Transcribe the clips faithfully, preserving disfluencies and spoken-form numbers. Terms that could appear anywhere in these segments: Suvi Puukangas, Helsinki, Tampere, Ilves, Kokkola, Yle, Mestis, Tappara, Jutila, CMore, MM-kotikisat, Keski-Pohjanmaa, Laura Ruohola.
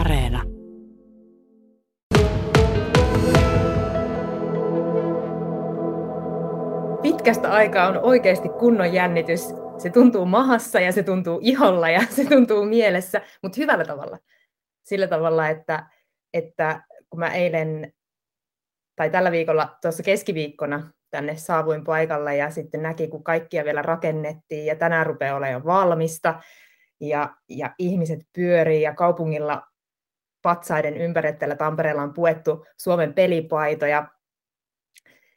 Areena. Pitkästä aikaa on oikeasti kunnon jännitys. Se tuntuu mahassa ja se tuntuu iholla ja se tuntuu mielessä, mutta hyvällä tavalla. Sillä tavalla, että, että kun mä eilen tai tällä viikolla tuossa keskiviikkona tänne saavuin paikalle ja sitten näki, kun kaikkia vielä rakennettiin ja tänään rupeaa olemaan jo valmista. Ja, ja ihmiset pyörii ja kaupungilla patsaiden ympärillä Tampereella on puettu Suomen pelipaitoja.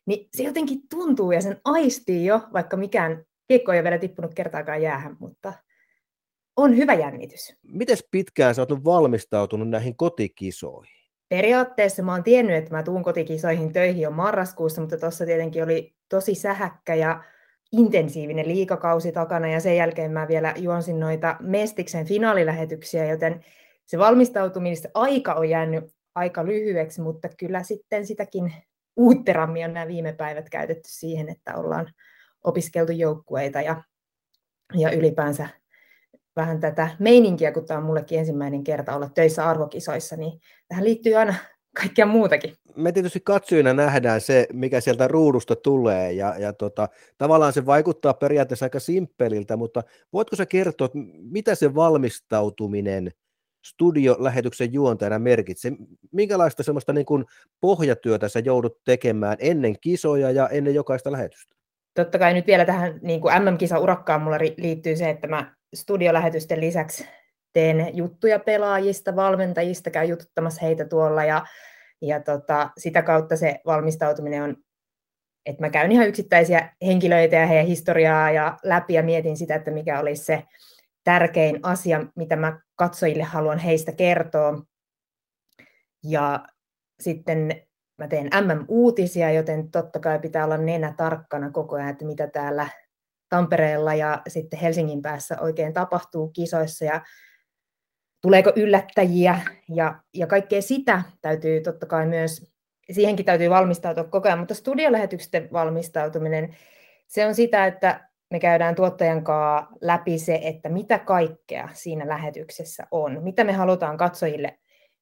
Niin se jotenkin tuntuu ja sen aistii jo, vaikka mikään kiekko ei ole vielä tippunut kertaakaan jäähän, mutta on hyvä jännitys. Miten pitkään sä oot valmistautunut näihin kotikisoihin? Periaatteessa mä oon tiennyt, että mä tuun kotikisoihin töihin jo marraskuussa, mutta tuossa tietenkin oli tosi sähäkkä ja intensiivinen liigakausi takana ja sen jälkeen mä vielä juonsin noita Mestiksen finaalilähetyksiä, joten se valmistautumisen aika on jäänyt aika lyhyeksi, mutta kyllä sitten sitäkin uutterammin on nämä viime päivät käytetty siihen, että ollaan opiskeltu joukkueita ja, ja ylipäänsä vähän tätä meininkiä, kun tämä on mullekin ensimmäinen kerta olla töissä arvokisoissa, niin tähän liittyy aina kaikkea muutakin. Me tietysti katsojina nähdään se, mikä sieltä ruudusta tulee, ja, ja tota, tavallaan se vaikuttaa periaatteessa aika simppeliltä, mutta voitko sä kertoa, mitä se valmistautuminen studiolähetyksen juontajana merkitsee? Minkälaista semmoista niin kuin pohjatyötä sä joudut tekemään ennen kisoja ja ennen jokaista lähetystä? Totta kai nyt vielä tähän niin kuin M M-kisaurakkaan mulla liittyy se, että mä studiolähetysten lisäksi teen juttuja pelaajista, valmentajista, käyn jututtamassa heitä tuolla ja, ja tota, sitä kautta se valmistautuminen on, että mä käyn ihan yksittäisiä henkilöitä ja heidän historiaa ja läpi ja mietin sitä, että mikä olisi se tärkein asia, mitä mä katsojille haluan heistä kertoa. Ja sitten mä teen M M-uutisia, joten totta kai pitää olla nenä tarkkana koko ajan, että mitä täällä Tampereella ja sitten Helsingin päässä oikein tapahtuu kisoissa ja tuleeko yllättäjiä ja, ja kaikkea sitä täytyy totta kai myös, siihenkin täytyy valmistautua koko ajan, mutta studiolähetyksen valmistautuminen, se on sitä, että me käydään tuottajan kanssa läpi se, että mitä kaikkea siinä lähetyksessä on, mitä me halutaan katsojille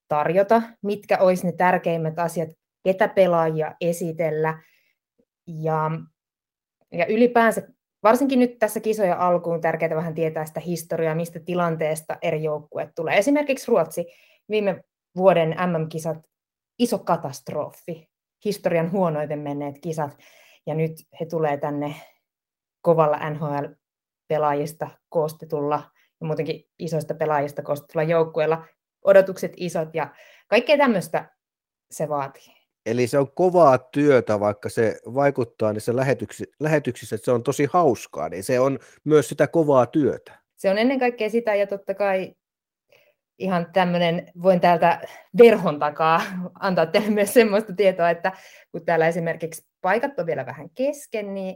tarjota, mitkä olisi ne tärkeimmät asiat, ketä pelaajia esitellä ja, ja ylipäänsä varsinkin nyt tässä kisojen alkuun tärkeää vähän tietää sitä historiaa, mistä tilanteesta eri joukkueet tulee. Esimerkiksi Ruotsi, viime vuoden M M-kisat, iso katastrofi, historian huonoiten menneet kisat. Ja nyt he tulee tänne kovalla N H L-pelaajista koostetulla ja muutenkin isoista pelaajista koostetulla joukkueella. Odotukset isot ja kaikkea tämmöistä se vaatii. Eli se on kovaa työtä, vaikka se vaikuttaa niissä lähetyksissä, lähetyksissä, että se on tosi hauskaa, niin se on myös sitä kovaa työtä. Se on ennen kaikkea sitä, ja totta kai ihan tämmöinen, voin täältä verhon takaa antaa teille myös semmoista tietoa, että kun täällä esimerkiksi paikat on vielä vähän kesken, niin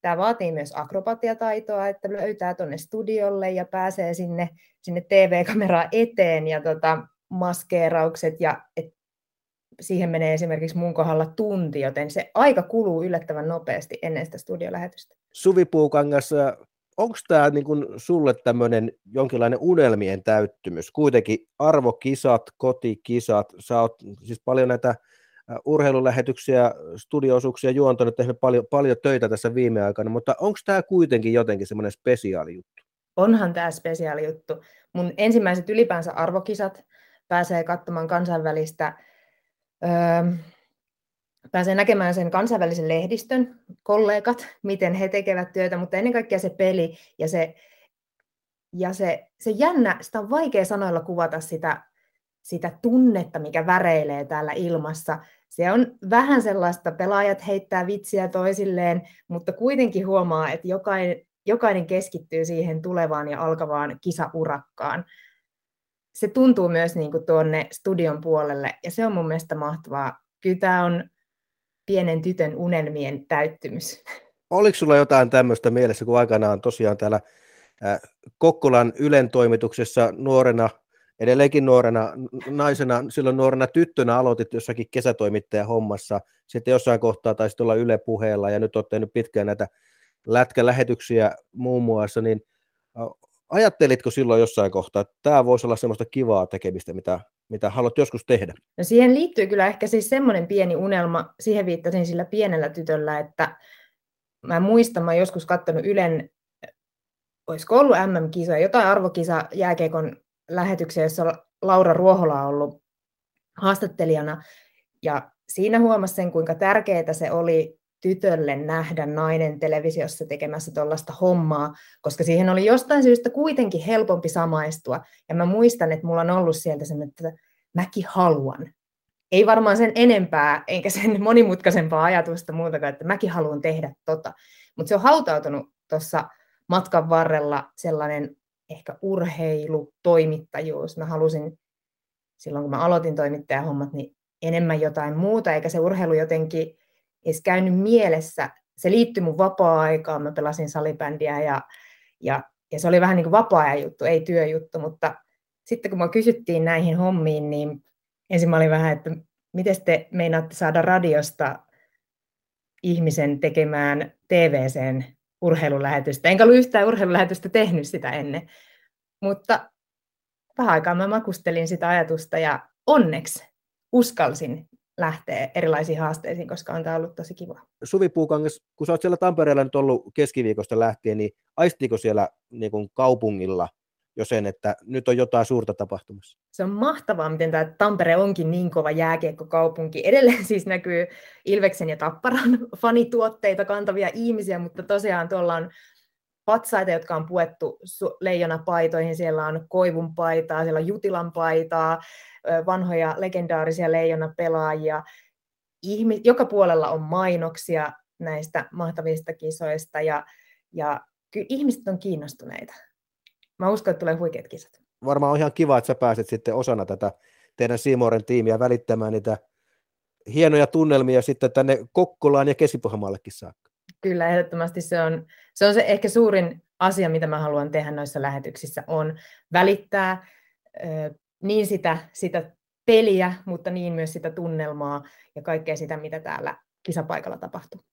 tämä vaatii myös akrobatiataitoa, että löytää tuonne studiolle ja pääsee sinne, sinne T V-kameraan eteen, ja tota, maskeeraukset, ja et, siihen menee esimerkiksi mun kohdalla tunti, joten se aika kuluu yllättävän nopeasti ennen sitä studiolähetystä. Suvi Puukangas, onko tämä niin kun sulle tämmöinen jonkinlainen unelmien täyttymys? Kuitenkin arvokisat, kotikisat, sä oot siis paljon näitä urheilulähetyksiä, studio-osuuksia juontanut, tehnyt paljon, paljon töitä tässä viime aikana, mutta onko tämä kuitenkin jotenkin semmoinen spesiaali juttu? Onhan tämä spesiaali juttu. Mun ensimmäiset ylipäänsä arvokisat pääsee katsomaan kansainvälistä Öö, pääsee näkemään sen kansainvälisen lehdistön kollegat, miten he tekevät työtä, mutta ennen kaikkea se peli ja se, ja se, se jännä, sitä on vaikea sanoilla kuvata sitä, sitä tunnetta, mikä väreilee täällä ilmassa. Se on vähän sellaista, pelaajat heittää vitsiä toisilleen, mutta kuitenkin huomaa, että jokainen, jokainen keskittyy siihen tulevaan ja alkavaan kisaurakkaan. Se tuntuu myös niin kuin tuonne studion puolelle, ja se on mun mielestä mahtavaa. Kyllä tämä on pienen tytön unelmien täyttymys. Oliko sulla jotain tämmöistä mielessä, kun aikanaan tosiaan täällä Kokkolan Ylen toimituksessa nuorena, edelleenkin nuorena naisena, silloin nuorena tyttönä aloitit jossakin kesätoimittajan hommassa, sitten jossain kohtaa taisit olla Yle Puheella, ja nyt olet tehnyt pitkään näitä lätkälähetyksiä muun muassa, niin ajattelitko silloin jossain kohtaa, että tämä voisi olla semmoista kivaa tekemistä, mitä mitä haluat joskus tehdä? No siihen liittyy kyllä ehkä siis semmoinen pieni unelma, siihen viittasin sillä pienellä tytöllä, että mä muistan, mä oon joskus katsonut Ylen, olisiko ollut M M-kisoja, jotain arvokisa jääkiekon lähetyksiä, jossa Laura Ruohola on ollut haastattelijana, ja siinä huomasin sen, kuinka tärkeää se oli tytölle nähdä nainen televisiossa tekemässä tuollaista hommaa, koska siihen oli jostain syystä kuitenkin helpompi samaistua. Ja mä muistan, että mulla on ollut sieltä semmoinen, että mäkin haluan. Ei varmaan sen enempää, enkä sen monimutkaisempaa ajatusta muutakaan, että mäkin haluan tehdä tota. Mutta se on hautautunut tuossa matkan varrella sellainen ehkä urheilutoimittajuus. Mä halusin, silloin kun mä aloitin toimittajahommat, niin enemmän jotain muuta, eikä se urheilu jotenkin edes käynyt mielessä. Se liittyi mun vapaa-aikaan, mä pelasin salibändiä ja, ja, ja se oli vähän niin kuin vapaa-ajan juttu, ei työjuttu, mutta sitten kun mä kysyttiin näihin hommiin, niin ensin mä olin vähän, että miten te meinaatte saada radiosta ihmisen tekemään T V:seen urheilulähetystä. Enkä ollut yhtään urheilulähetystä tehnyt sitä ennen, mutta vähän aikaa mä makustelin sitä ajatusta ja onneksi uskalsin lähteä erilaisiin haasteisiin, koska on tämä ollut tosi kiva. Suvi Puukangas, kun sä oot siellä Tampereella nyt ollut keskiviikosta lähtien, niin aistiiko siellä niin kuin kaupungilla jo sen, että nyt on jotain suurta tapahtumassa? Se on mahtavaa, miten tämä Tampere onkin niin kova jääkiekkokaupunki. Edelleen siis näkyy Ilveksen ja Tapparan fanituotteita kantavia ihmisiä, mutta tosiaan tuolla on patsaita, jotka on puettu leijonapaitoihin. Siellä on Koivun paitaa, siellä on Jutilan paitaa, vanhoja legendaarisia leijonapelaajia. Ihmis- joka puolella on mainoksia näistä mahtavista kisoista ja, ja kyllä ihmiset on kiinnostuneita. Mä uskon, että tulee huikeat kisat. Varmaan on ihan kiva, että sä pääset sitten osana tätä teidän CMoren tiimiä välittämään niitä hienoja tunnelmia sitten tänne Kokkolaan ja Keski-Pohjanmaallekin saakka. Kyllä, ehdottomasti se on, se on se ehkä suurin asia, mitä mä haluan tehdä noissa lähetyksissä, on välittää ö, niin sitä, sitä peliä, mutta niin myös sitä tunnelmaa ja kaikkea sitä, mitä täällä kisapaikalla tapahtuu.